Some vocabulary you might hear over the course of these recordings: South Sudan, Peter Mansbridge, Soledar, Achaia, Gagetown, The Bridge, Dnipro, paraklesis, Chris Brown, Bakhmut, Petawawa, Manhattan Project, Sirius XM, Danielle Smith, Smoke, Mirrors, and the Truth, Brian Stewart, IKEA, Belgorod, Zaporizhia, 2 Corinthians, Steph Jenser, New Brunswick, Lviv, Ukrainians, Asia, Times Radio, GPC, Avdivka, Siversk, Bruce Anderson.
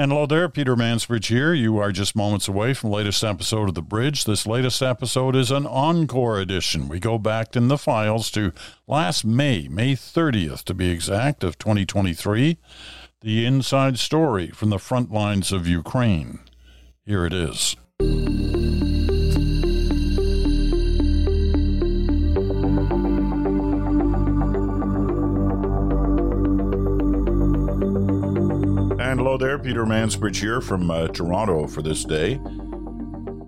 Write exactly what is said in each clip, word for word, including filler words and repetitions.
And hello there, Peter Mansbridge here. You are just moments away from the latest episode of The Bridge. This latest episode is an encore edition. We go back in the files to last May, May thirtieth to be exact, of twenty twenty-three. The inside story from the front lines of Ukraine. Here it is. And hello there, Peter Mansbridge here from uh, Toronto for this day.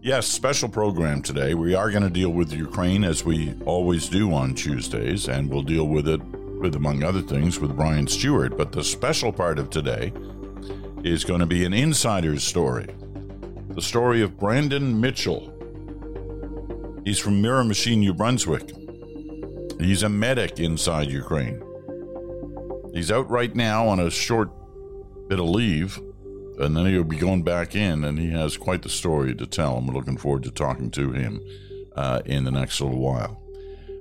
Yes, special program today. We are going to deal with Ukraine as we always do on Tuesdays, and we'll deal with it, with among other things, with Brian Stewart. But the special part of today is going to be an insider's story. The story of Brandon Mitchell. He's from Miramichi, New Brunswick. He's a medic inside Ukraine. He's out right now on a short bit of leave, and then he'll be going back in, and he has quite the story to tell. I'm looking forward to talking to him uh, in the next little while.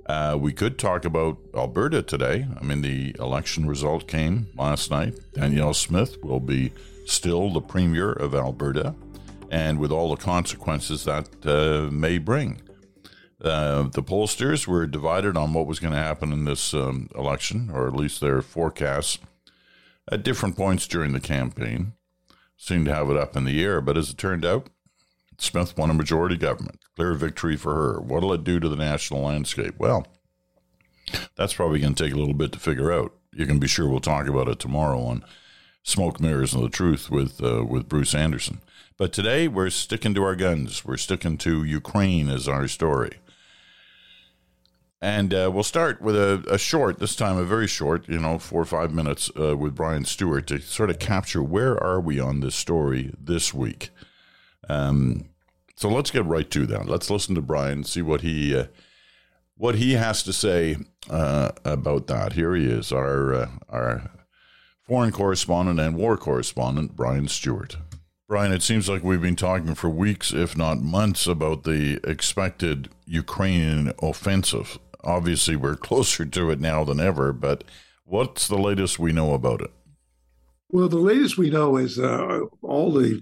Uh, we could talk about Alberta today. I mean, the election result came last night. Danielle Smith will be still the premier of Alberta, and with all the consequences that uh, may bring. Uh, the pollsters were divided on what was going to happen in this um, election, or at least their forecasts. At different points during the campaign, seemed to have it up in the air, but as it turned out, Smith won a majority government. Clear victory for her. What'll it do to the national landscape? Well, that's probably going to take a little bit to figure out. You can be sure we'll talk about it tomorrow on Smoke, Mirrors, and the Truth with uh, with Bruce Anderson. But today, we're sticking to our guns. We're sticking to Ukraine as our story. And uh, we'll start with a, a short, this time a very short, you know, four or five minutes uh, with Brian Stewart to sort of capture where are we on this story this week. Um, so let's get right to that. Let's listen to Brian, see what he uh, what he has to say uh, about that. Here he is, our uh, our foreign correspondent and war correspondent, Brian Stewart. Brian, it seems like we've been talking for weeks, if not months, about the expected Ukrainian offensive. Obviously, we're closer to it now than ever, but what's the latest we know about it? Well, the latest we know is uh, all the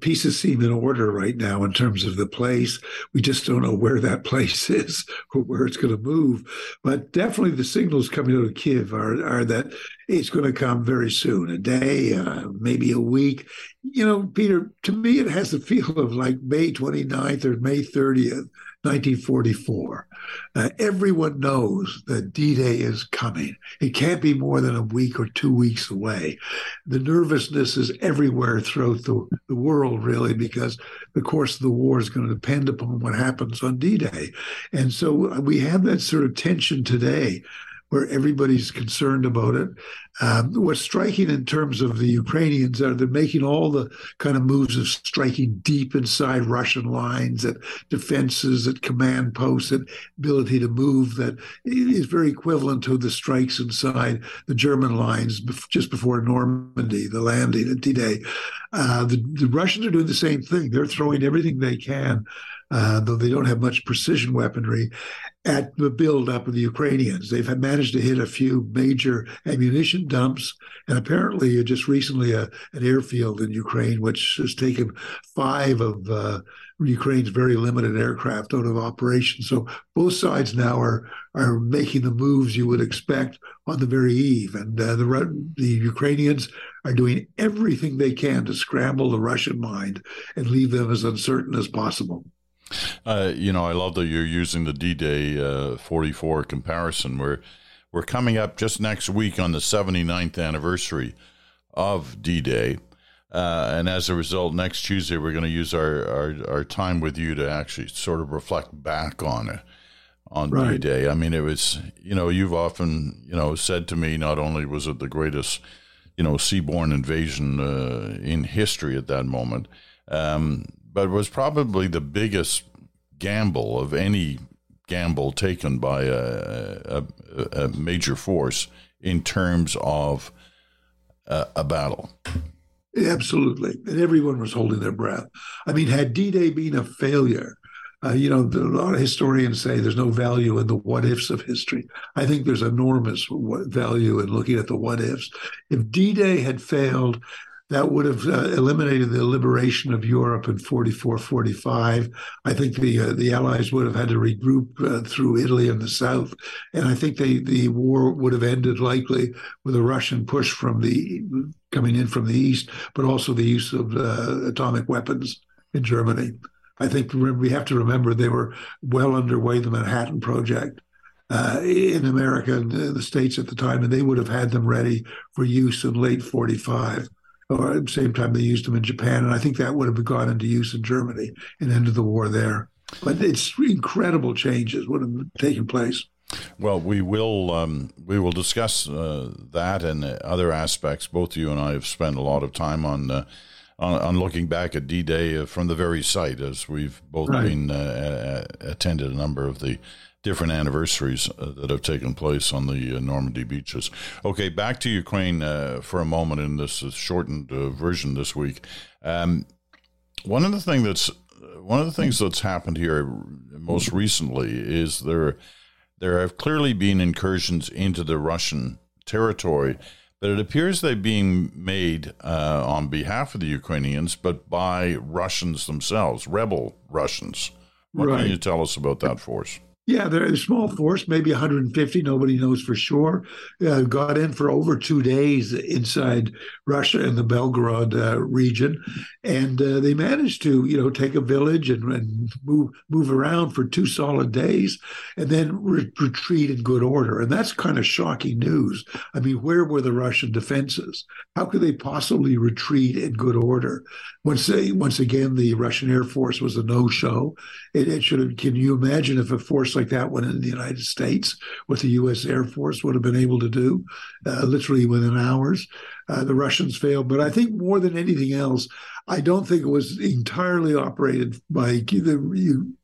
pieces seem in order right now in terms of the place. We just don't know where that place is or where it's going to move. But definitely the signals coming out of Kyiv are, are that it's going to come very soon, a day, uh, maybe a week. You know, Peter, to me, it has the feel of like May twenty-ninth or May thirtieth. nineteen forty-four. Uh, everyone knows that D-Day is coming. It can't be more than a week or two weeks away. The nervousness is everywhere throughout the, the world, really, because the course of the war is going to depend upon what happens on D-Day. And so we have that sort of tension today where everybody's concerned about it. Um, what's striking in terms of the Ukrainians are they're making all the kind of moves of striking deep inside Russian lines at defenses, at command posts, at ability to move that is very equivalent to the strikes inside the German lines just before Normandy, the landing at D-Day. Uh, the, the Russians are doing the same thing. They're throwing everything they can, uh, though they don't have much precision weaponry, at the buildup of the Ukrainians. They've had managed to hit a few major ammunition dumps, and apparently just recently a, an airfield in Ukraine, which has taken five of uh, Ukraine's very limited aircraft out of operation. So both sides now are are making the moves you would expect on the very eve. And uh, the the Ukrainians are doing everything they can to scramble the Russian mind and leave them as uncertain as possible. Uh, you know, I love that you're using the D-Day uh, forty-four comparison. We're, we're coming up just next week on the seventy-ninth anniversary of D-Day. Uh, and as a result, next Tuesday, we're going to use our, our, our time with you to actually sort of reflect back on it, on right. D-Day. I mean, it was, you know, you've often, you know, said to me, not only was it the greatest, you know, seaborne invasion uh, in history at that moment, um, but was probably the biggest gamble of any gamble taken by a, a, a major force in terms of a, a battle. Absolutely. And everyone was holding their breath. I mean, had D-Day been a failure, uh, you know, a lot of historians say there's no value in the what-ifs of history. I think there's enormous value in looking at the what-ifs. If D-Day had failed, that would have uh, eliminated the liberation of Europe in forty-four, forty-five. I think the uh, the Allies would have had to regroup uh, through Italy and the south. And I think they, the war would have ended likely with a Russian push from the coming in from the east, but also the use of uh, atomic weapons in Germany. I think we have to remember they were well underway, the Manhattan Project uh, in America and the States at the time, and they would have had them ready for use in late forty-five, or at the same time they used them in Japan. And I think that would have gone into use in Germany and ended the war there. But it's incredible changes would have taken place. Well, we will um, we will discuss uh, that and other aspects. Both you and I have spent a lot of time on uh, on, on looking back at D-Day from the very site, as we've both right. been uh, attended a number of the different anniversaries uh, that have taken place on the uh, Normandy beaches. Okay, back to Ukraine uh, for a moment in this shortened uh, version this week. Um, one of the thing that's one of the things that's happened here most recently is there. There have clearly been incursions into the Russian territory, but it appears they're being made uh, on behalf of the Ukrainians, but by Russians themselves, rebel Russians. What right. can you tell us about that force? Yeah, they're a small force, maybe one hundred fifty, nobody knows for sure, uh, got in for over two days inside Russia in the Belgorod uh, region. And uh, they managed to, you know, take a village and, and move move around for two solid days and then re- retreat in good order. And that's kind of shocking news. I mean, where were the Russian defenses? How could they possibly retreat in good order? Once they, once again, the Russian Air Force was a no-show. It, it should have, can you imagine if a force like like that one in the United States, what the U S Air Force would have been able to do, uh, literally within hours. Uh, the Russians failed. But I think more than anything else, I don't think it was entirely operated by the, you,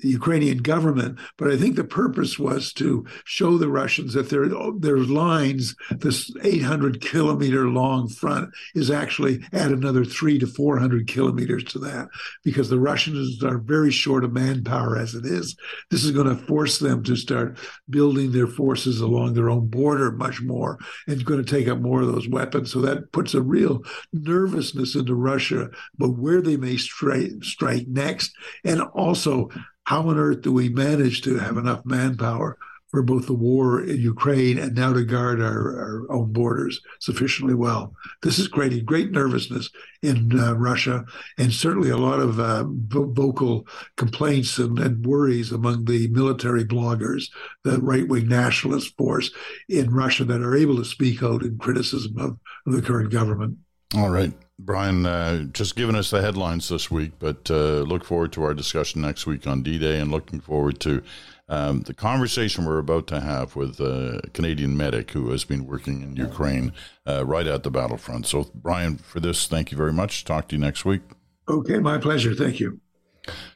the Ukrainian government, but I think the purpose was to show the Russians that their, their lines, this eight hundred kilometer long front, is actually add another three to four hundred kilometers to that, because the Russians are very short of manpower as it is. This is going to force them to start building their forces along their own border much more, and going to take up more of those weapons. So that puts a real nervousness into Russia, but where they may strike, strike next, and also how on earth do we manage to have enough manpower for both the war in Ukraine and now to guard our, our own borders sufficiently well? This is creating great nervousness in uh, Russia, and certainly a lot of uh, vocal complaints and, and worries among the military bloggers, the right-wing nationalist force in Russia, that are able to speak out in criticism of, of the current government. All right. Brian, uh, just giving us the headlines this week, but uh, look forward to our discussion next week on D-Day, and looking forward to um, the conversation we're about to have with a Canadian medic who has been working in Ukraine uh, right at the battlefront. So, Brian, for this, thank you very much. Talk to you next week. Okay, my pleasure. Thank you.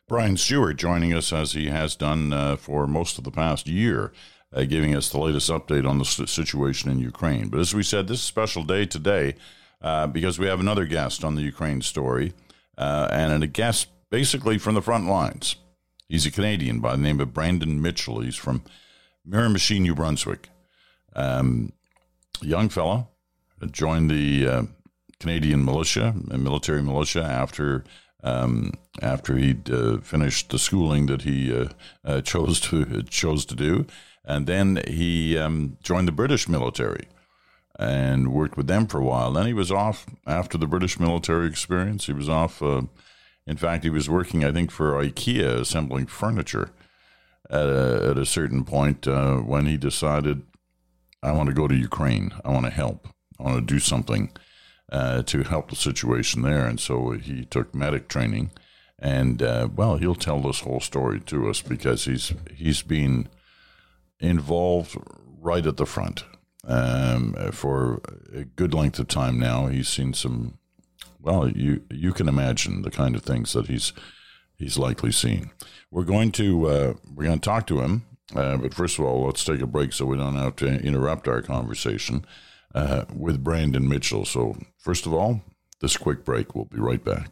Brian Stewart joining us, as he has done uh, for most of the past year, uh, giving us the latest update on the situation in Ukraine. But as we said, this is a special day today, Uh, because we have another guest on the Ukraine story, uh, and a guest basically from the front lines. He's a Canadian by the name of Brandon Mitchell. He's from Miramichi, New Brunswick. Um, young fellow, joined the uh, Canadian militia, military militia, after um, after he'd uh, finished the schooling that he uh, uh, chose to chose to do, and then he um, joined the British military and worked with them for a while. Then he was off after the British military experience. He was off. Uh, in fact, he was working, I think, for IKEA, assembling furniture at a, at a certain point uh, when he decided, I want to go to Ukraine. I want to help. I want to do something uh, to help the situation there. And so he took medic training. And, uh, well, he'll tell this whole story to us, because he's he's been involved right at the front um for a good length of time now. He's seen some, well, you you can imagine the kind of things that he's he's likely seen. We're going to uh we're going to talk to him, uh, but first of all, let's take a break so we don't have to interrupt our conversation uh with Brandon Mitchell. So first of all, this quick break. We'll be right back.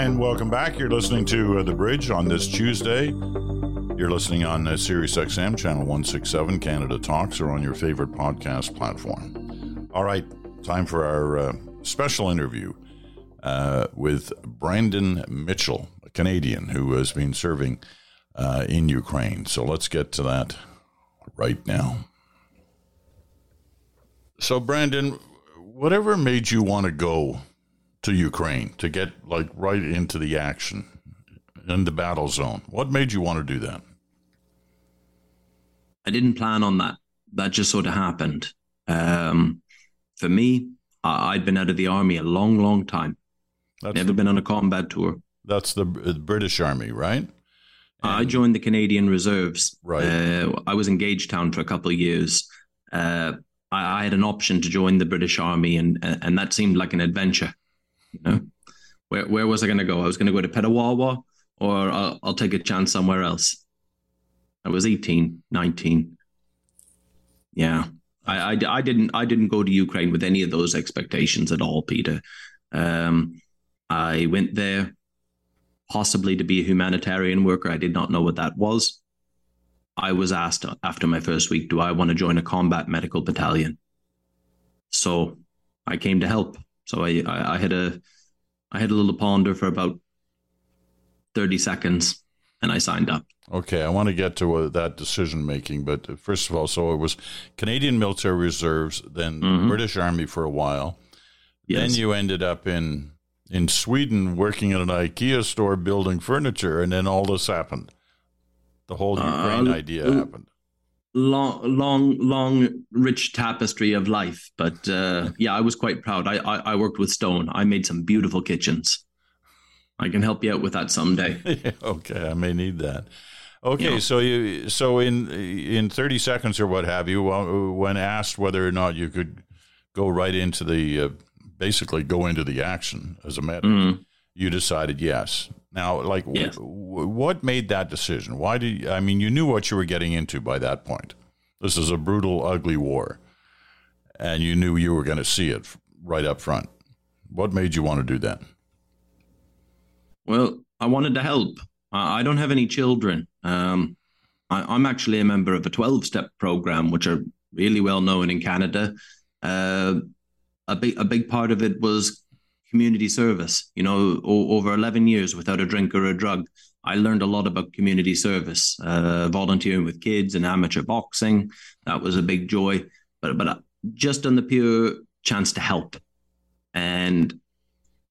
And welcome back. You're listening to uh, The Bridge on this Tuesday, You're listening on uh, Sirius X M, Channel one sixty-seven, Canada Talks, or on your favorite podcast platform. All right, time for our uh, special interview uh, with Brandon Mitchell, a Canadian who has been serving uh, in Ukraine. So let's get to that right now. So, Brandon, whatever made you want to go to Ukraine, to get like right into the action, in the battle zone? What made you want to do that? I didn't plan on that. That just sort of happened. Um, for me, I, I'd been out of the army a long, long time. That's Never the, been on a combat tour. That's the uh, British Army, right? And I joined the Canadian Reserves. Right. Uh, I was in Gagetown for a couple of years. Uh, I, I had an option to join the British Army, and and that seemed like an adventure. You know, where where was I going to go? I was going to go to Petawawa, or I'll, I'll take a chance somewhere else. I was eighteen, nineteen. Yeah, I, I, I didn't I didn't go to Ukraine with any of those expectations at all, Peter. Um, I went there possibly to be a humanitarian worker. I did not know what that was. I was asked after my first week, do I want to join a combat medical battalion? So I came to help. So I, I, I had a I had a little ponder for about thirty seconds, and I signed up. Okay, I want to get to uh, that decision making, but first of all, so it was Canadian Military Reserves, then mm-hmm. British Army for a while. Yes. Then you ended up in in Sweden working at an IKEA store building furniture, and then all this happened. The whole Ukraine uh, idea uh, happened. Long, long, long, rich tapestry of life. But uh, yeah, I was quite proud. I, I, I worked with stone. I made some beautiful kitchens. I can help you out with that someday. Yeah, okay, I may need that. Okay, yeah. so you, so in in thirty seconds or what have you, when asked whether or not you could go right into the, uh, basically go into the action as a medic, mm. you decided yes. Now, like, yes. w- w- what made that decision? Why did you, I mean, you knew what you were getting into by that point. This is a brutal, ugly war, and you knew you were going to see it right up front. What made you want to do that? Well, I wanted to help. I don't have any children. Um, I, I'm actually a member of a twelve-step program, which are really well known in Canada. Uh, a big, a big part of it was community service. You know, o- over eleven years without a drink or a drug, I learned a lot about community service, uh, volunteering with kids and amateur boxing. That was a big joy, but but just on the pure chance to help. And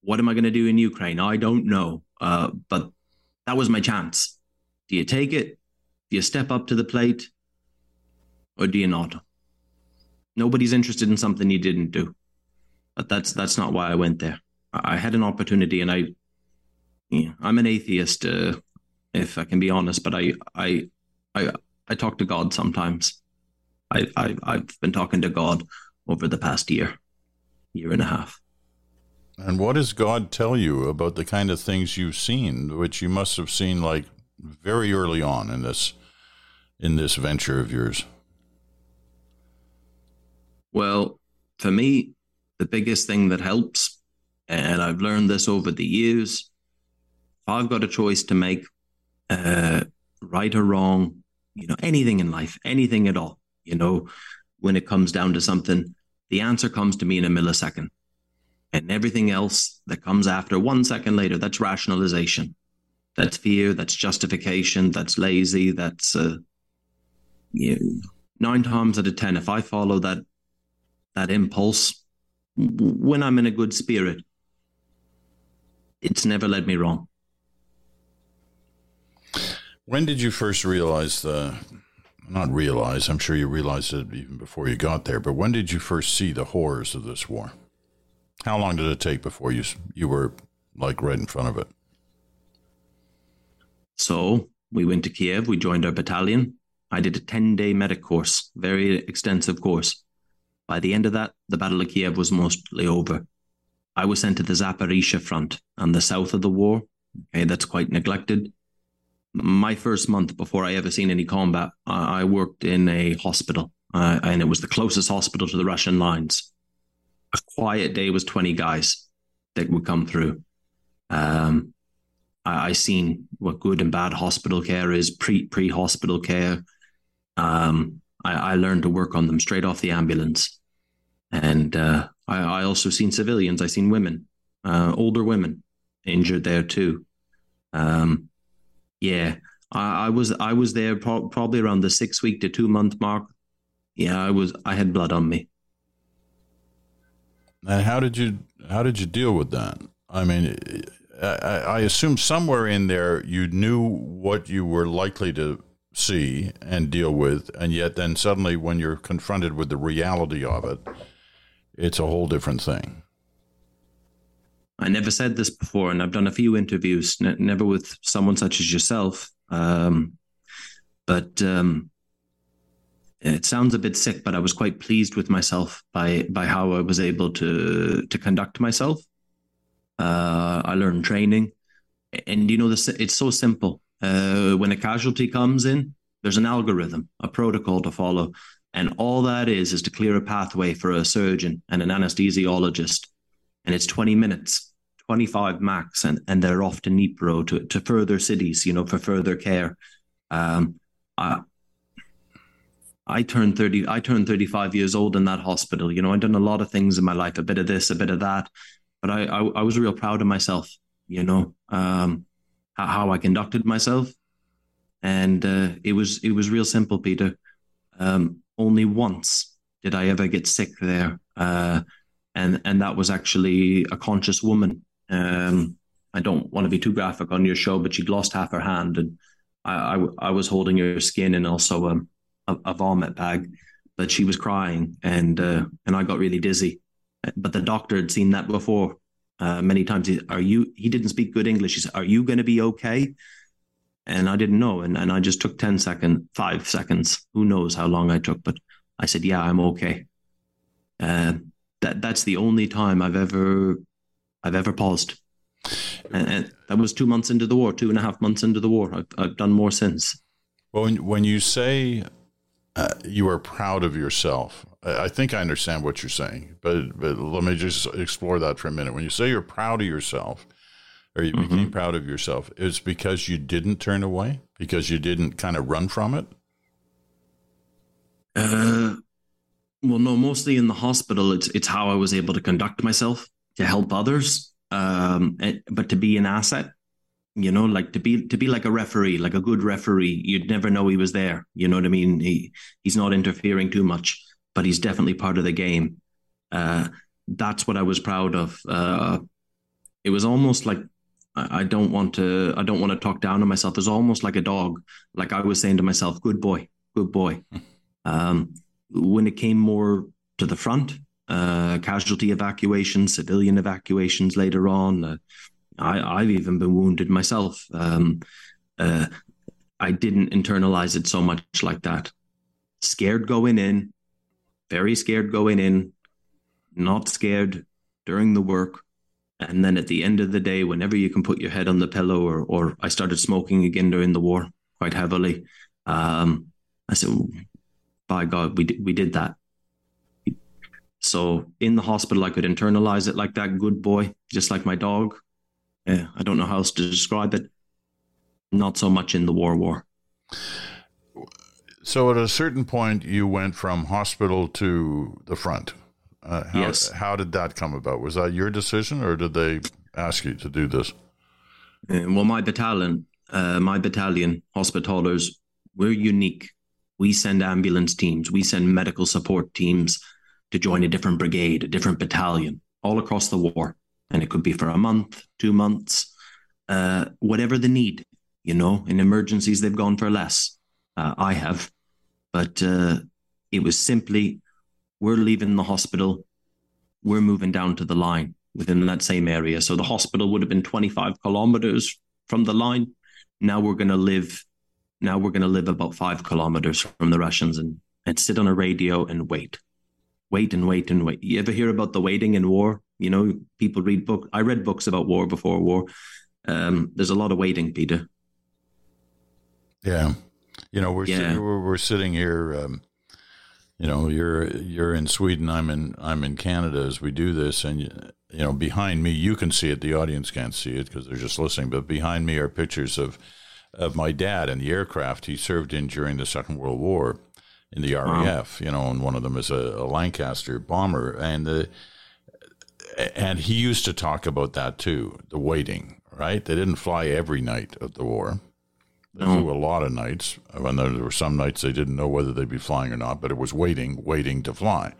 what am I going to do in Ukraine? I don't know. Uh, but that was my chance. Do you take it? Do you step up to the plate? Or do you not? Nobody's interested in something you didn't do. But that's that's not why I went there. I had an opportunity, and I, yeah, I'm an atheist, uh, if I can be honest. But I I I I talk to God sometimes. I, I I've been talking to God over the past year, year and a half. And what does God tell you about the kind of things you've seen, which you must have seen like very early on in this in this venture of yours? Well, for me, the biggest thing that helps, and I've learned this over the years, if I've got a choice to make, uh, right or wrong, you know, anything in life, anything at all, you know, when it comes down to something, the answer comes to me in a millisecond. And everything else that comes after one second later, that's rationalization. That's fear, that's justification, that's lazy, that's uh, you know, nine times out of ten, if I follow that that impulse, when I'm in a good spirit, it's never led me wrong. When did you first realize the, not realize, I'm sure you realized it even before you got there, but when did you first see the horrors of this war? How long did it take before you you were like right in front of it? So we went to Kyiv. We joined our battalion. I did a ten-day medic course, very extensive course. By the end of that, the Battle of Kyiv was mostly over. I was sent to the Zaporizhia front on the south of the war. Okay, that's quite neglected. My first month before I ever seen any combat, I worked in a hospital, uh, and it was the closest hospital to the Russian lines. A quiet day was twenty guys that would come through. Um, I, I seen what good and bad hospital care is, pre pre hospital care. Um, I, I learned to work on them straight off the ambulance, and uh, I, I also seen civilians. I seen women, uh, older women, injured there too. Um, yeah, I, I was I was there pro- probably around the six week to two month mark. Yeah, I was. I had blood on me. And how did you how did you deal with that? I mean, I, I assume somewhere in there you knew what you were likely to see and deal with, and yet then suddenly when you're confronted with the reality of it, it's a whole different thing. I never said this before, and I've done a few interviews, n- never with someone such as yourself, um, but um, it sounds a bit sick, but I was quite pleased with myself by by how I was able to to conduct myself. Uh, I learned training, and you know, this, it's so simple. Uh, when a casualty comes in, there's an algorithm, a protocol to follow. And all that is, is to clear a pathway for a surgeon and an anesthesiologist. And it's twenty minutes, twenty-five max. And, and they're off to Dnipro, to, to further cities, you know, for further care. Um, I, I turned thirty, I turned thirty-five years old in that hospital. You know, I've done a lot of things in my life, a bit of this, a bit of that. But I, I, I was real proud of myself, you know, um, how, how I conducted myself. And uh, it was it was real simple, Peter. Um, only once did I ever get sick there. Uh, and, and that was actually a conscious woman. Um, I don't want to be too graphic on your show, but she'd lost half her hand. And I, I, I was holding her skin and also um, a, a vomit bag. But she was crying, and uh, and I got really dizzy. But the doctor had seen that before uh, many times. He, are you? He didn't speak good English. He said, "Are you going to be okay?" And I didn't know. And and I just took ten seconds, five seconds. Who knows how long I took? But I said, "Yeah, I'm okay." Uh, that that's the only time I've ever I've ever paused. And, and that was two months into the war, two and a half months into the war. I've, I've done more since. Well, when, when you say uh, you are proud of yourself, I think I understand what you're saying, but, but let me just explore that for a minute. When you say you're proud of yourself, or you mm-hmm. became proud of yourself, it's because you didn't turn away, because you didn't kind of run from it? Uh, well, no, mostly in the hospital, it's it's how I was able to conduct myself, to help others, um, and, but to be an asset, you know, like to be to be like a referee, like a good referee. You'd never know he was there. You know what I mean? He he's not interfering too much, but he's definitely part of the game. Uh, that's what I was proud of. Uh, it was almost like, I, I don't want to, I don't want to talk down on myself. It was almost like a dog. Like I was saying to myself, good boy, good boy. Um, when it came more to the front, uh, casualty evacuations, civilian evacuations later on, uh, I, I've even been wounded myself. Um, uh, I didn't internalize it so much like that. Scared going in, very scared going in, not scared during the work. And then at the end of the day, whenever you can put your head on the pillow, or or I started smoking again during the war quite heavily. Um, I said, oh, by God, we did, we did that. So in the hospital, I could internalize it like that. Good boy, just like my dog. Yeah, I don't know how else to describe it. Not so much in the war war. So at a certain point, you went from hospital to the front. Uh, how, yes. How did that come about? Was that your decision, or did they ask you to do this? Well, my battalion, uh, my battalion, hospitalers, we're unique. We send ambulance teams. We send medical support teams to join a different brigade, a different battalion, all across the war. And it could be for a month, two months, uh, whatever the need. You know, in emergencies, they've gone for less. Uh, I have. But uh, it was simply, we're leaving the hospital, we're moving down to the line within that same area. So the hospital would have been twenty-five kilometers from the line. Now we're going to live, now we're going to live about five kilometers from the Russians, and, and sit on a radio and wait, wait and wait and wait. You ever hear about the waiting in war? You know, people read books. I read books about war before war. Um, there's a lot of waiting, Peter. Yeah. You know, we're, yeah. si- we're we're sitting here. Um, you know, you're you're in Sweden. I'm in I'm in Canada as we do this, and you know, behind me, you can see it, the audience can't see it because they're just listening, but behind me are pictures of of my dad and the aircraft he served in during the Second World War in the R A F, wow. you know, and one of them is a, a Lancaster bomber. And the, and he used to talk about that too, the waiting, right? They didn't fly every night of the war. They mm. flew a lot of nights. And there were some nights they didn't know whether they'd be flying or not, but it was waiting, waiting to fly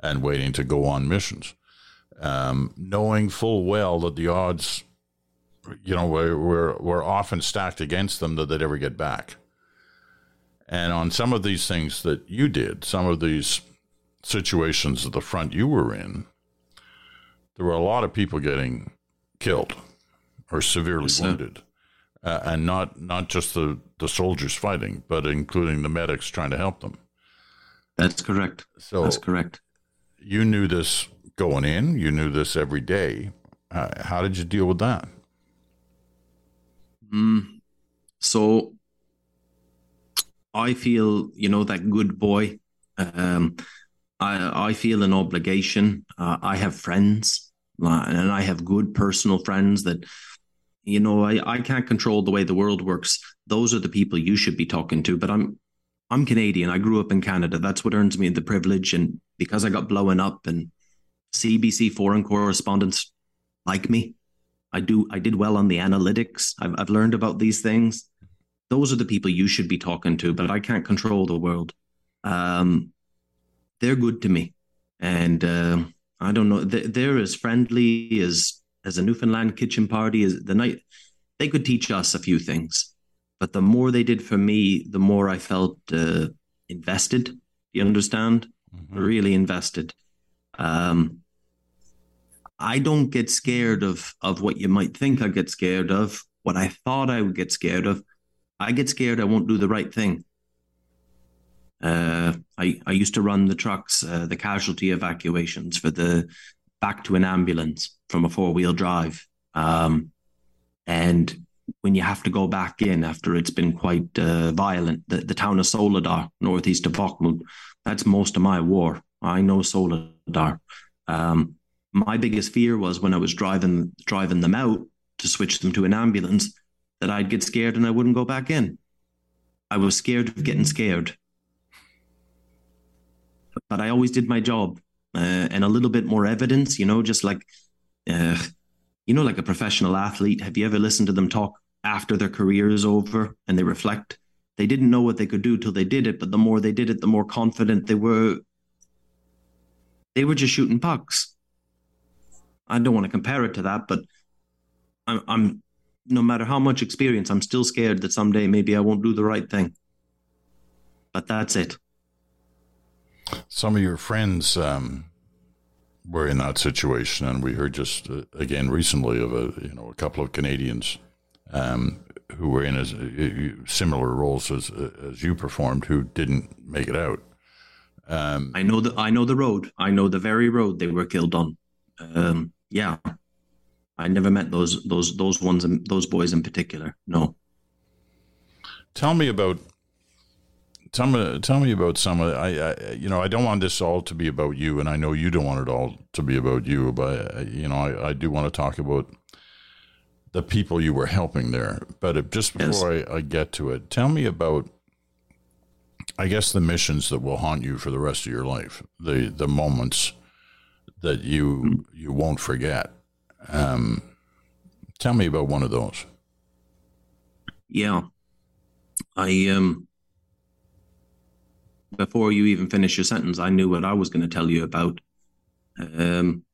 and waiting to go on missions. Um, knowing full well that the odds, you know, were, were, were often stacked against them that they'd ever get back. And on some of these things that you did, some of these situations at the front you were in, there were a lot of people getting killed or severely yes, wounded. Uh, and not, not just the, the soldiers fighting, but including the medics trying to help them. That's correct. So That's correct. You knew this going in. You knew this every day. Uh, how did you deal with that? Mm, so I feel, you know, that good boy. Um, I, I feel an obligation. Uh, I have friends, uh, and I have good personal friends that, you know, I, I can't control the way the world works. Those are the people you should be talking to. But I'm I'm Canadian. I grew up in Canada. That's what earns me the privilege. And because I got blown up and C B C foreign correspondents like me, I do. I did well on the analytics. I've, I've learned about these things. Those are the people you should be talking to, but I can't control the world. Um, they're good to me. And uh, I don't know. They're, they're as friendly as, as a Newfoundland kitchen party. As the night. They could teach us a few things, but the more they did for me, the more I felt uh, invested. You understand? Mm-hmm. Really invested. Um, I don't get scared of, of what you might think I get scared of, what I thought I would get scared of. I get scared I won't do the right thing. Uh, I, I used to run the trucks, uh, the casualty evacuations for the back to an ambulance from a four-wheel drive. Um, and when you have to go back in after it's been quite uh, violent, the, the town of Soledar, northeast of Bakhmut, that's most of my war. I know Soledar. Um, my biggest fear was when I was driving driving them out to switch them to an ambulance, that I'd get scared and I wouldn't go back in. I was scared of getting scared. But I always did my job. Uh, and a little bit more evidence, you know, just like, uh, you know, like a professional athlete. Have you ever listened to them talk after their career is over and they reflect? They didn't know what they could do till they did it. But the more they did it, the more confident they were. They were just shooting pucks. I don't want to compare it to that, but I'm, I'm, no matter how much experience, I'm still scared that someday maybe I won't do the right thing. But that's it. Some of your friends um, were in that situation, and we heard just uh, again recently of a you know a couple of Canadians um, who were in as, uh, similar roles as as you performed, who didn't make it out. Um, I know the I know the road. I know the very road they were killed on. Um, yeah. I never met those those those ones those boys in particular. No. Tell me about tell me tell me about some of I, I you know I don't want this all to be about you, and I know you don't want it all to be about you, but you know I, I do want to talk about the people you were helping there. But just before yes. I, I get to it, tell me about I guess the missions that will haunt you for the rest of your life, the the moments that you you won't forget. Um, tell me about one of those. Yeah. I, um, before you even finish your sentence, I knew what I was going to tell you about. Um,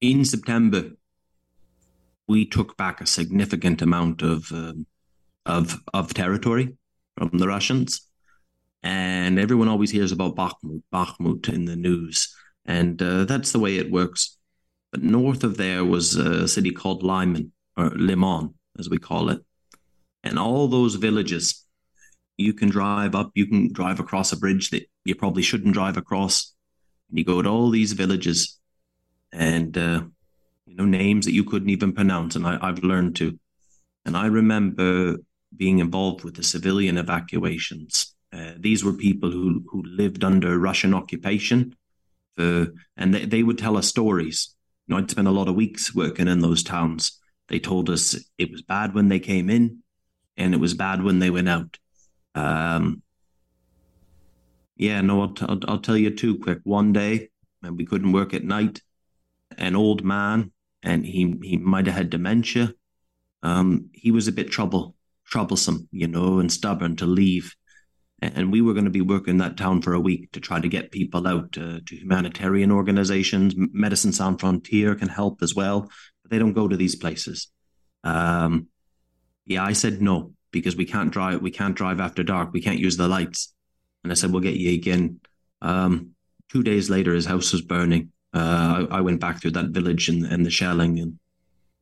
in September, we took back a significant amount of, um, of, of territory from the Russians. And everyone always hears about Bakhmut, Bakhmut in the news. And, uh, that's the way it works. But north of there was a city called Lyman, or Lyman, as we call it. And all those villages, you can drive up, you can drive across a bridge that you probably shouldn't drive across. And you go to all these villages and, uh, you know, names that you couldn't even pronounce. And I, I've learned to. And I remember being involved with the civilian evacuations. Uh, these were people who, who lived under Russian occupation. Uh, and they, they would tell us stories. know, I'd spent a lot of weeks working in those towns. They told us it was bad when they came in and it was bad when they went out. Um, yeah, no, I'll, t- I'll, I'll tell you too quick. One day, and we couldn't work at night, an old man, and he, he might have had dementia. Um, he was a bit trouble, troublesome, you know, and stubborn to leave. And we were going to be working that town for a week to try to get people out uh, to humanitarian organizations. Médecins Sans Frontières can help as well, but they don't go to these places. Um, yeah, I said no, because we can't drive. We can't drive after dark. We can't use the lights. And I said, we'll get you again. Um, two days later, his house was burning. Uh, I, I went back through that village and, and the shelling, and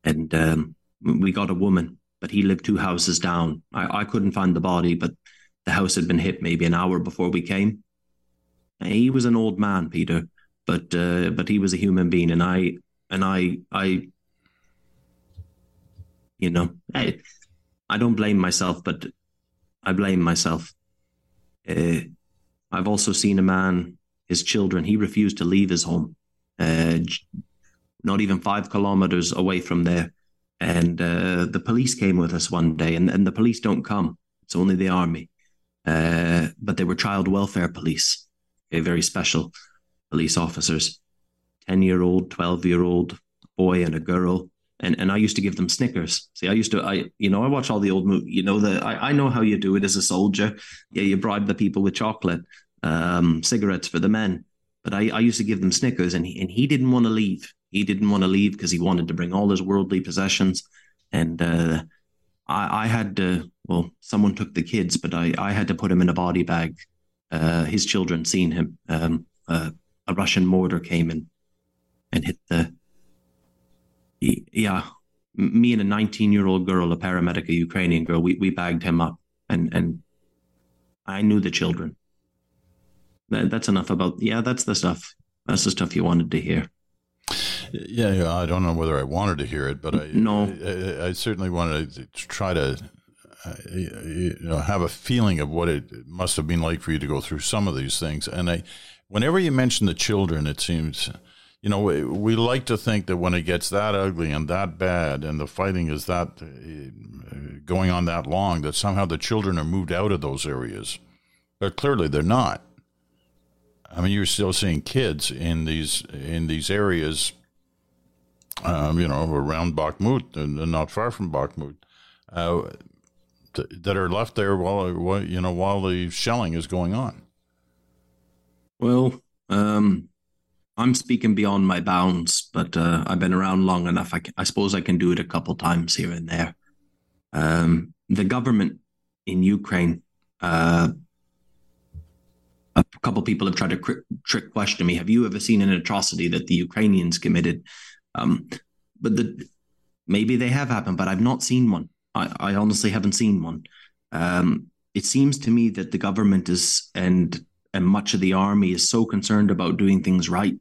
and um, we got a woman, but he lived two houses down. I, I couldn't find the body, but the house had been hit maybe an hour before we came. He was an old man, Peter, but uh, but he was a human being, and I and I I you know I, I don't blame myself, but I blame myself. Uh, I've also seen a man, his children. He refused to leave his home, uh, not even five kilometers away from there, and uh, the police came with us one day, and, and the police don't come; it's only the army. Uh, but they were child welfare police, okay, very special police officers, ten-year-old, twelve-year-old boy and a girl. And and I used to give them Snickers. See, I used to, I you know, I watch all the old movies, you know, the, I, I know how you do it as a soldier. Yeah, you bribe the people with chocolate, um, cigarettes for the men. But I, I used to give them Snickers, and he, and he didn't want to leave. He didn't want to leave because he wanted to bring all his worldly possessions. And uh, I, I had to... Well, someone took the kids, but I, I had to put him in a body bag. Uh, his children seen him. Um, uh, a Russian mortar came in and hit the... Yeah, me and a nineteen-year-old girl, a paramedic, a Ukrainian girl, we, we bagged him up. And, and I knew the children. That, that's enough about... Yeah, that's the stuff. That's the stuff you wanted to hear. Yeah, I don't know whether I wanted to hear it, but I, no. I, I certainly wanted to try to... I, you know, have a feeling of what it must have been like for you to go through some of these things. And I, whenever you mention the children, it seems, you know, we, we like to think that when it gets that ugly and that bad and the fighting is that uh, going on that long, that somehow the children are moved out of those areas. But clearly they're not. I mean, you're still seeing kids in these in these areas, um, you know, around Bakhmut and not far from Bakhmut. Uh, that are left there while, you know, while the shelling is going on. Well, um, I'm speaking beyond my bounds, but uh, I've been around long enough. I, can, I suppose I can do it a couple times here and there. Um, the government in Ukraine, uh, a couple people have tried to cr- trick question me. Have you ever seen an atrocity that the Ukrainians committed? Um, but the, maybe they have happened, but I've not seen one. I, I honestly haven't seen one. Um, it seems to me that the government is and and much of the army is so concerned about doing things right,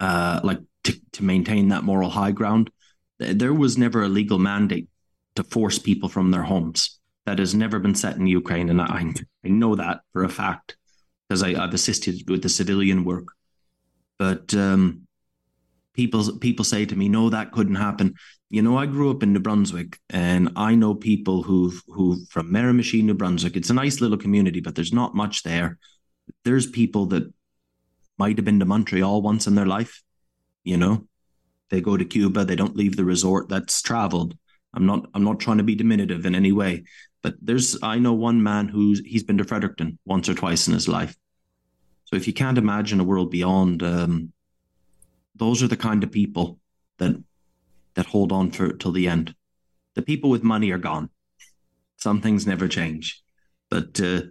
uh, like to, to maintain that moral high ground. There was never a legal mandate to force people from their homes. That has never been set in Ukraine, and I I know that for a fact because I, I've assisted with the civilian work. But um, people people say to me, no, that couldn't happen. You know, I grew up in New Brunswick, and I know people who've, who from Miramichi, New Brunswick. It's a nice little community, but there's not much there. There's people that might have been to Montreal once in their life. You know, they go to Cuba. They don't leave the resort. That's traveled. I'm not I'm not trying to be diminutive in any way, but there's I know one man who's he's been to Fredericton once or twice in his life. So if you can't imagine a world beyond, um, those are the kind of people that... that hold on for till the end. The people with money are gone. Some things never change, but uh,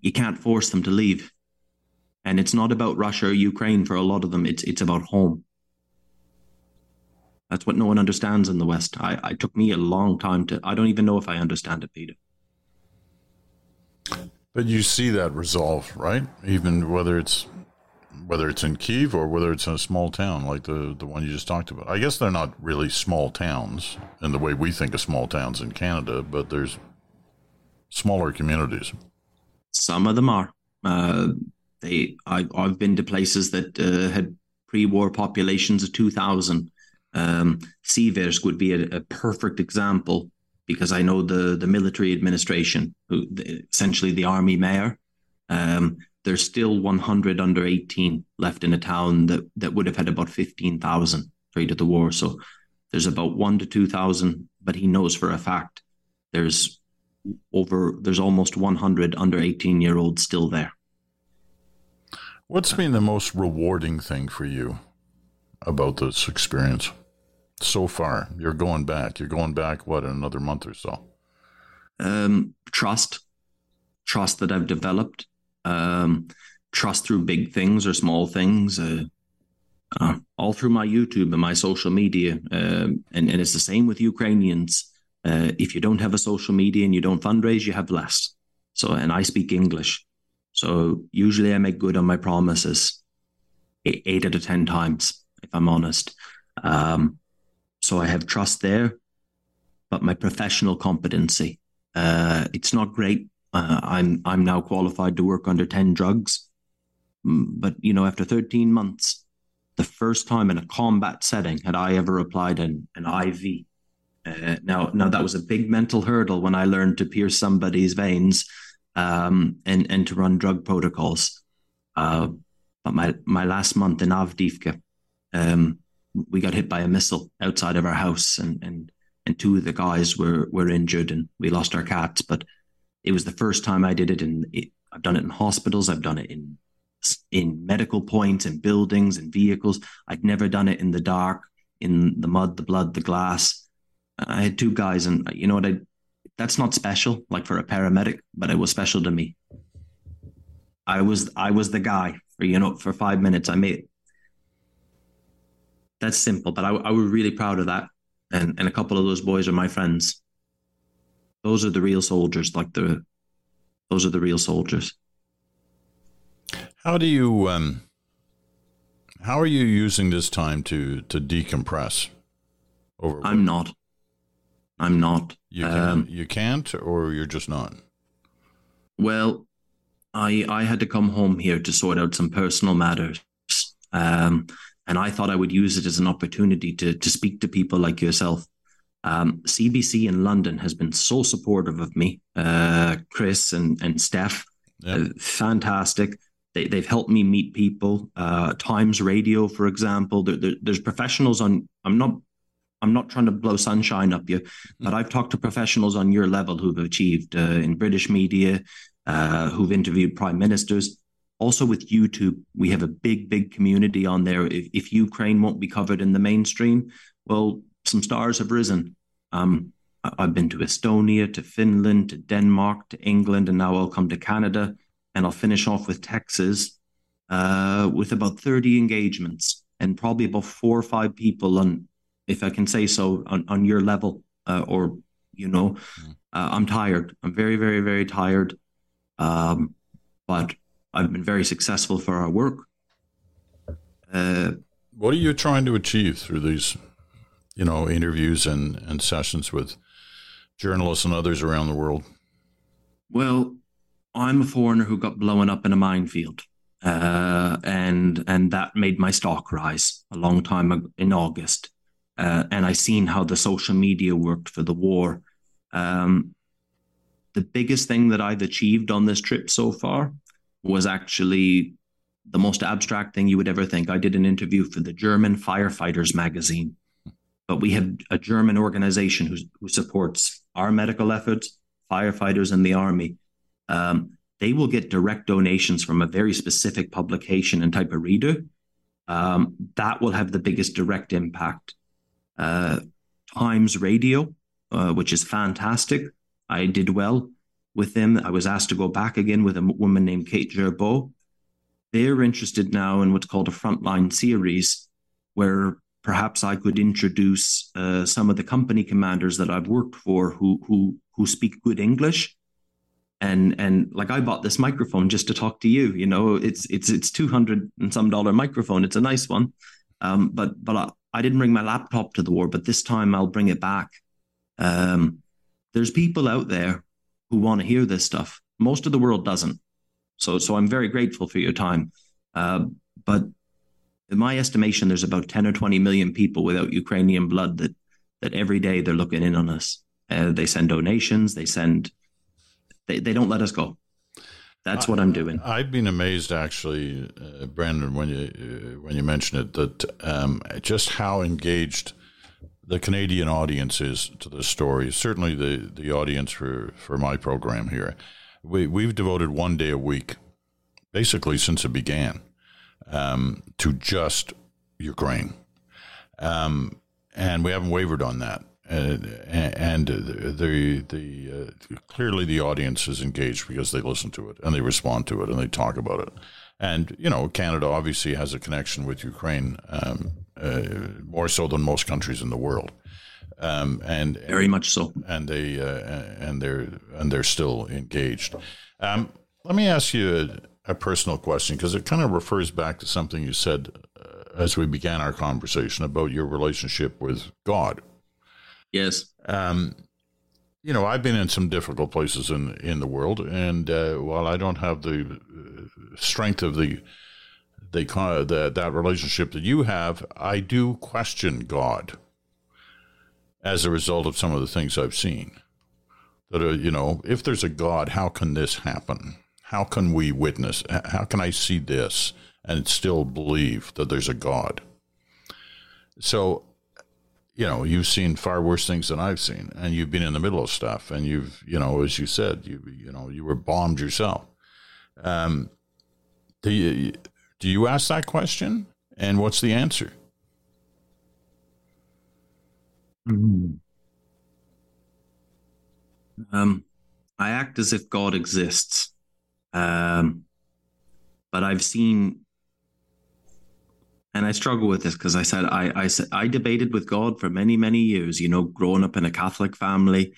you can't force them to leave. And it's not about Russia or Ukraine for a lot of them. It's it's about home. That's what no one understands in the West. I, I took me a long time to, I don't even know if I understand it, Peter. But you see that resolve, right? Even whether it's whether it's in Kyiv or whether it's in a small town like the, the one you just talked about. I guess they're not really small towns in the way we think of small towns in Canada, but there's smaller communities. Some of them are. Uh, they I, I've been to places that uh, had pre-war populations of two thousand. Um, Siversk would be a, a perfect example, because I know the, the military administration, who, essentially the army mayor, um, there's still one hundred under eighteen left in a town that, that would have had about fifteen thousand prior to the war. So there's about one to two thousand, but he knows for a fact there's over there's almost one hundred under eighteen year olds still there. What's been the most rewarding thing for you about this experience so far? You're going back. You're going back, what, in another month or so? Um, trust. Trust that I've developed. Um, trust through big things or small things. Uh, uh, all through my YouTube and my social media. Uh, and, and it's the same with Ukrainians. Uh, if you don't have a social media and you don't fundraise, you have less. So, and I speak English. So usually I make good on my promises eight out of ten times, if I'm honest. Um, so I have trust there, but my professional competency, uh, it's not great. Uh, I'm I'm now qualified to work under ten drugs. But, you know, after thirteen months, the first time in a combat setting had I ever applied an, an I V. Uh, now, now, that was a big mental hurdle when I learned to pierce somebody's veins um, and, and to run drug protocols. Uh, but my, my last month in Avdivka, um, we got hit by a missile outside of our house, and, and, and two of the guys were, were injured, and we lost our cats. But it was the first time I did it, and I've done it in hospitals. I've done it in in medical points and buildings and vehicles. I'd never done it in the dark, in the mud, the blood, the glass. I had two guys, and you know what? I, that's not special, like for a paramedic, but it was special to me. I was I was the guy for you know for five minutes. I made it. That's simple, but I, I was really proud of that, and and a couple of those boys are my friends. Those are the real soldiers. Like the, those are the real soldiers. How do you um? How are you using this time to to decompress? Over I'm not. I'm not. You can, um, you can't, or you're just not. Well, I I had to come home here to sort out some personal matters. Um. And I thought I would use it as an opportunity to, to speak to people like yourself. Um, C B C in London has been so supportive of me, uh, Chris and, and Steph. Yep. Uh, fantastic. They, they've helped me meet people. Uh, Times Radio, for example, there, there, there's professionals on, I'm not, I'm not trying to blow sunshine up you, mm-hmm. but I've talked to professionals on your level who've achieved uh, in British media, uh, who've interviewed prime ministers. Also with YouTube, we have a big, big community on there. If, if Ukraine won't be covered in the mainstream, well, some stars have risen. Um, I've been to Estonia, to Finland, to Denmark, to England, and now I'll come to Canada, and I'll finish off with Texas uh, with about thirty engagements and probably about four or five people on, if I can say so, on, on your level uh, or, you know, uh, I'm tired. I'm very, very, very tired. Um, but... I've been very successful for our work. Uh, what are you trying to achieve through these, you know, interviews and, and sessions with journalists and others around the world? Well, I'm a foreigner who got blown up in a minefield, uh, and and that made my stock rise a long time ago in August. Uh, and I seen how the social media worked for the war. Um, the biggest thing that I've achieved on this trip so far was actually the most abstract thing you would ever think. I did an interview for the German Firefighters magazine, but we have a German organization who, who supports our medical efforts, firefighters, and the army. Um, they will get direct donations from a very specific publication and type of reader. Um, that will have the biggest direct impact. Uh, Times Radio, uh, which is fantastic. I did well with them. I was asked to go back again with a woman named Kate Gerbault. They're interested now in what's called a frontline series, where perhaps I could introduce uh, some of the company commanders that I've worked for who who who speak good English. And and like I bought this microphone just to talk to you. You know, it's it's it's two hundred and some dollar microphone. It's a nice one. Um, but but I, I didn't bring my laptop to the war, but this time I'll bring it back. Um, there's people out there who want to hear this stuff. Most of the world doesn't. So so I'm very grateful for your time. Uh, but In my estimation, there's about ten or twenty million people without Ukrainian blood that that every day they're looking in on us. Uh, they send donations. They send. They, they don't let us go. That's I, what I'm doing. I've been amazed, actually, uh, Brandon, when you uh, when you mentioned it, that um, just how engaged the Canadian audience is to this story. Certainly, the the audience for, for my program here, we we've devoted one day a week, basically since it began. Um, to just Ukraine. Um, and we haven't wavered on that. And, and the, the, uh, clearly the audience is engaged because they listen to it and they respond to it and they talk about it. And, you know, Canada obviously has a connection with Ukraine, um, uh, more so than most countries in the world. Um, and very much so. And they, uh, and they're, and they're still engaged. Um, let me ask you a personal question, because it kind of refers back to something you said uh, as we began our conversation about your relationship with God. Yes. Um, you know, I've been in some difficult places in, in the world, and uh, while I don't have the strength of the, the, the that relationship that you have, I do question God as a result of some of the things I've seen. That, are, you know, if there's a God, how can this happen? How can we witness? How can I see this and still believe that there's a God? So, you know, you've seen far worse things than I've seen, and you've been in the middle of stuff, and you've, you know, as you said, you you know, you were bombed yourself. Um, do you do you ask that question, and what's the answer? Um, I act as if God exists. Um, but I've seen, and I struggle with this because I said, I, I said, I debated with God for many, many years, you know, growing up in a Catholic family.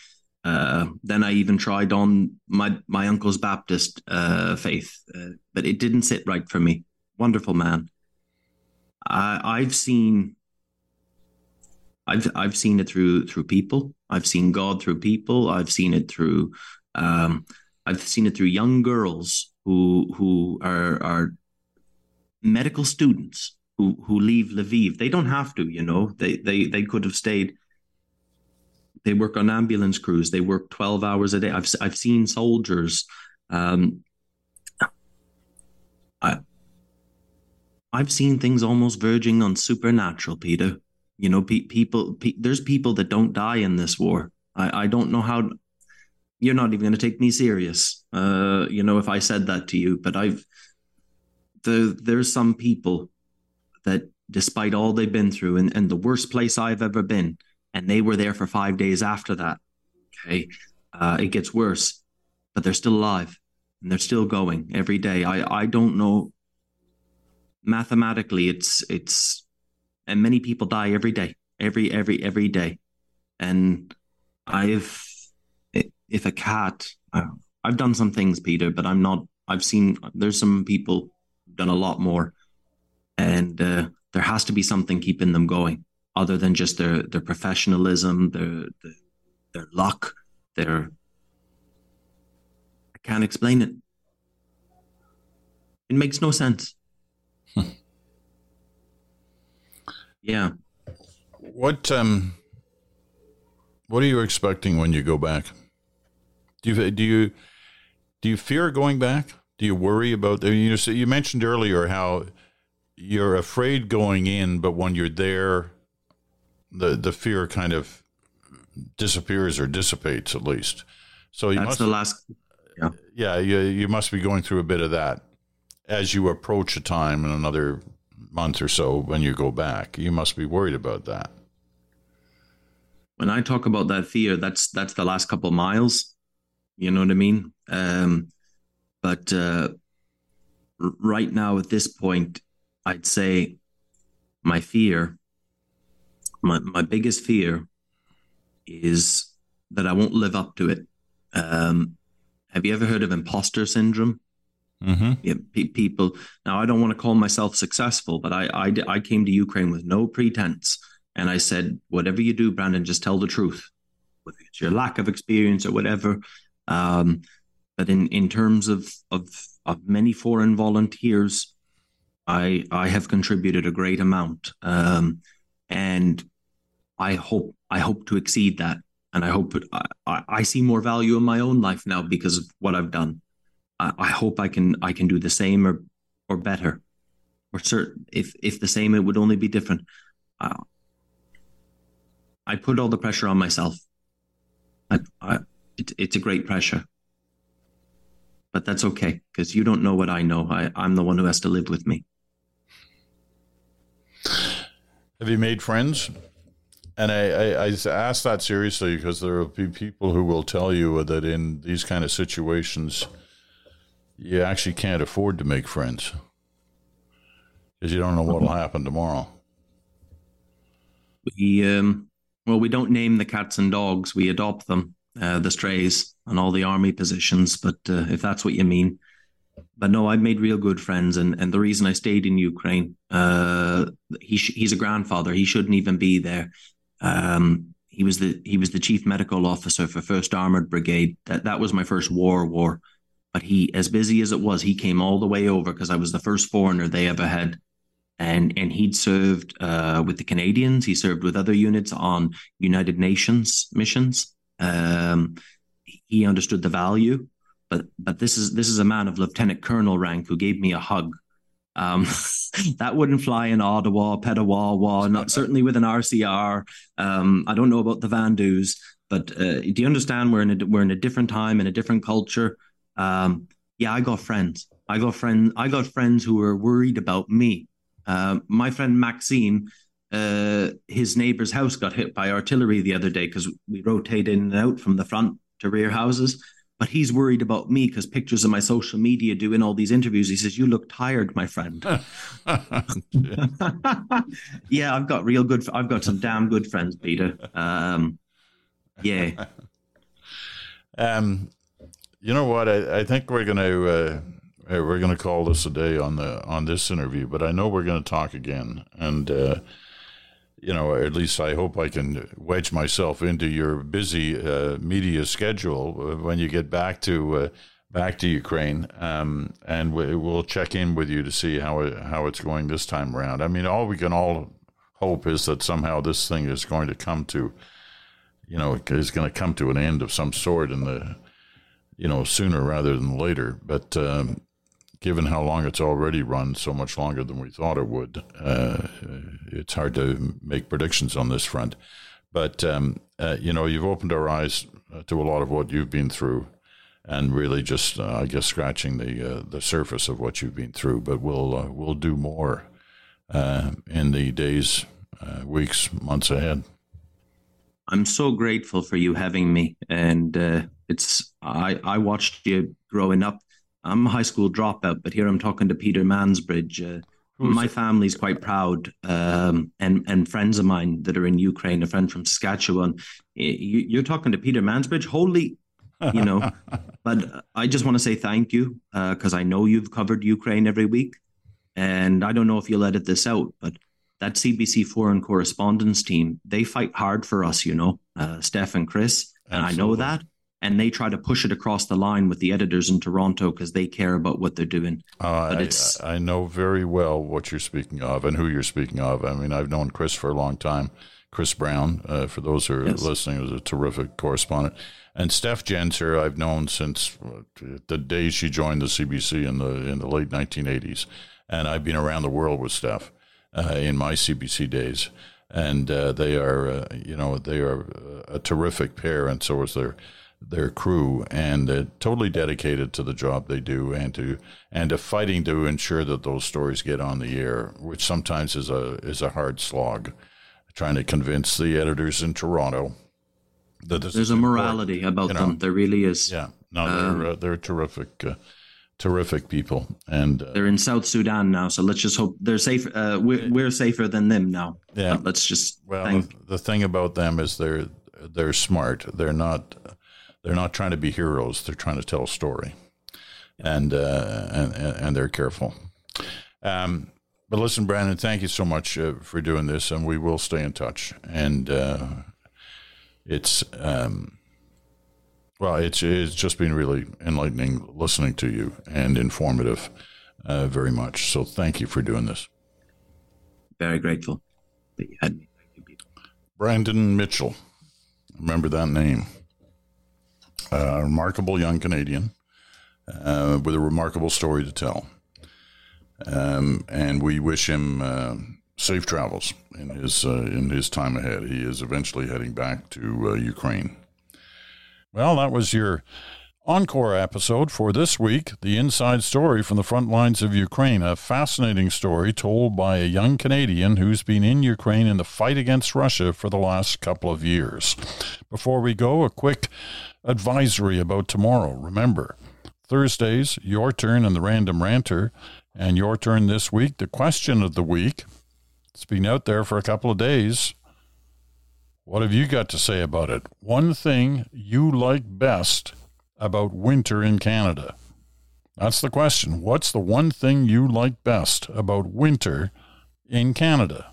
Uh, then I even tried on my, my uncle's Baptist, uh, faith, uh, but it didn't sit right for me. Wonderful man. I I've seen, I've, I've seen it through, through people. I've seen God through people. I've seen it through, um, I've seen it through young girls who who are, are medical students who, who leave Lviv. They don't have to, you know. They they they could have stayed. They work on ambulance crews. They work twelve hours a day. I've I've seen soldiers. Um, I I've seen things almost verging on supernatural, Peter. You know, pe- people. Pe- there's people that don't die in this war. I, I don't know how. You're not even going to take me serious, uh, you know, if I said that to you. But I've the, there's some people that, despite all they've been through, and, and the worst place I've ever been, and they were there for five days after that. Okay, uh, it gets worse, but they're still alive and they're still going every day. I, I don't know. Mathematically, it's it's, and many people die every day, every every every day, and I've. If a cat, I've done some things, Peter, but I'm not, I've seen, there's some people who've done a lot more, and uh, there has to be something keeping them going other than just their, their professionalism, their, their, their luck, their, I can't explain it. It makes no sense. Yeah. What, um, what are you expecting when you go back? Do you do you do you fear going back? Do you worry about? I mean, you mentioned earlier how you're afraid going in, but when you're there, the the fear kind of disappears or dissipates at least. So you that's must, the last. Yeah, yeah, you you must be going through a bit of that as you approach a time in another month or so when you go back. You must be worried about that. When I talk about that fear, that's that's the last couple of miles. You know what I mean? Um, but uh, r- right now at this point, I'd say my fear, my, my biggest fear is that I won't live up to it. Um, have you ever heard of imposter syndrome? Mm-hmm. Yeah, pe- people. Now, I don't want to call myself successful, but I, I, I came to Ukraine with no pretense. And I said, whatever you do, Brandon, just tell the truth. Whether it's your lack of experience or whatever. Um, but in, in terms of, of, of many foreign volunteers, I I have contributed a great amount, um, and I hope I hope to exceed that. And I hope I, I see more value in my own life now because of what I've done. I, I hope I can I can do the same or or better, or certain if if the same, it would only be different. Uh, I put all the pressure on myself. I, I, it, it's a great pressure. But that's okay, because you don't know what I know. I, I'm the one who has to live with me. Have you made friends? And I, I, I ask that seriously because there will be people who will tell you that in these kind of situations, you actually can't afford to make friends because you don't know what will happen tomorrow. We, um, well, we don't name the cats and dogs. We adopt them, uh, the strays and all the army positions, but uh, if that's what you mean. But no, I've made real good friends. And, and the reason I stayed in Ukraine, uh, he sh- he's a grandfather. He shouldn't even be there. Um, he was the he was the chief medical officer for First Armored Brigade. That that was my first war war. But he, as busy as it was, he came all the way over because I was the first foreigner they ever had. And and he'd served uh, with the Canadians. He served with other units on United Nations missions. Um, he understood the value. But but this is this is a man of lieutenant colonel rank who gave me a hug. Um, that wouldn't fly in Ottawa, Petawawa, not certainly with an R C R. Um, I don't know about the Van Dues, but uh, do you understand? We're in a we're in a different time and a different culture. Um, yeah, I got friends. I got friends. I got friends who were worried about me. Uh, my friend Maxime, uh, his neighbor's house got hit by artillery the other day because we rotate in and out from the front to rear houses. But he's worried about me because pictures of my social media doing all these interviews. He says, "You look tired, my friend." Yeah, I've got real good. I've got some damn good friends, Peter. Um, yeah. Um, you know what? I, I think we're gonna uh, we're gonna call this a day on the on this interview. But I know we're gonna talk again, and uh, you know, at least I hope I can wedge myself into your busy uh, media schedule when you get back to uh, back to Ukraine, um, and we, we'll check in with you to see how it, how it's going this time around. I mean, all we can all hope is that somehow this thing is going to come to, you know, is going to come to an end of some sort in the, you know, sooner rather than later. But um, given how long it's already run, so much longer than we thought it would, uh, it's hard to make predictions on this front. But, um, uh, you know, you've opened our eyes to a lot of what you've been through and really just, uh, I guess, scratching the uh, the surface of what you've been through. But we'll uh, we'll do more uh, in the days, uh, weeks, months ahead. I'm so grateful for you having me. And uh, it's I, I watched you growing up. I'm a high school dropout, but here I'm talking to Peter Mansbridge. Uh, my it? family's quite proud, um, and and friends of mine that are in Ukraine, a friend from Saskatchewan. You, you're talking to Peter Mansbridge, holy, you know. But I just want to say thank you, because uh, I know you've covered Ukraine every week, and I don't know if you'll edit this out, but that C B C foreign correspondence team, they fight hard for us, you know, uh, Steph and Chris, and Absolutely. I know that. And they try to push it across the line with the editors in Toronto because they care about what they're doing. Uh, but it's... I, I know very well what you're speaking of and who you're speaking of. I mean, I've known Chris for a long time. Chris Brown, uh, for those who are yes. listening, is a terrific correspondent. And Steph Jenser, I've known since the day she joined the C B C in the in the late nineteen eighties. And I've been around the world with Steph uh, in my C B C days. And uh, they are, uh, you know, they are a terrific pair, and so is their... their crew, and uh, totally dedicated to the job they do and to and to fighting to ensure that those stories get on the air, which sometimes is a is a hard slog, trying to convince the editors in Toronto that this there's is a morality important. About you know, them there really is yeah no um, they're, uh, they're terrific uh, terrific people, and uh, they're in South Sudan now, so let's just hope they're safe. uh, we're, we're safer than them now. Yeah, but let's just well thank- the thing about them is they're they're smart. They're not They're not trying to be heroes. They're trying to tell a story, and uh, and and they're careful. Um, but listen, Brandon, thank you so much uh, for doing this, and we will stay in touch. And uh, it's um, well, it's it's just been really enlightening listening to you and informative, uh, very much. So thank you for doing this. Very grateful that you had me. Thank you, Peter. Brandon Mitchell. Remember that name. A remarkable young Canadian uh, with a remarkable story to tell. Um, and we wish him uh, safe travels in his uh, in his time ahead. He is eventually heading back to uh, Ukraine. Well, that was your encore episode for this week, the inside story from the front lines of Ukraine, a fascinating story told by a young Canadian who's been in Ukraine in the fight against Russia for the last couple of years. Before we go, a quick advisory about tomorrow. Remember, Thursdays, your turn in the Random Ranter, and your turn this week, the question of the week. It's been out there for a couple of days. What have you got to say about it? One thing you like best about winter in Canada. That's the question. What's the one thing you like best about winter in Canada?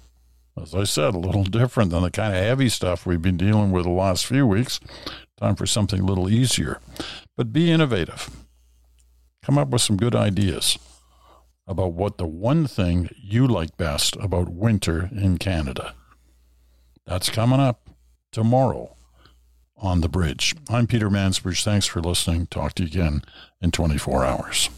As I said, a little different than the kind of heavy stuff we've been dealing with the last few weeks. Time for something a little easier. But be innovative. Come up with some good ideas about what the one thing you like best about winter in Canada. That's coming up tomorrow on The Bridge. I'm Peter Mansbridge. Thanks for listening. Talk to you again in twenty-four hours.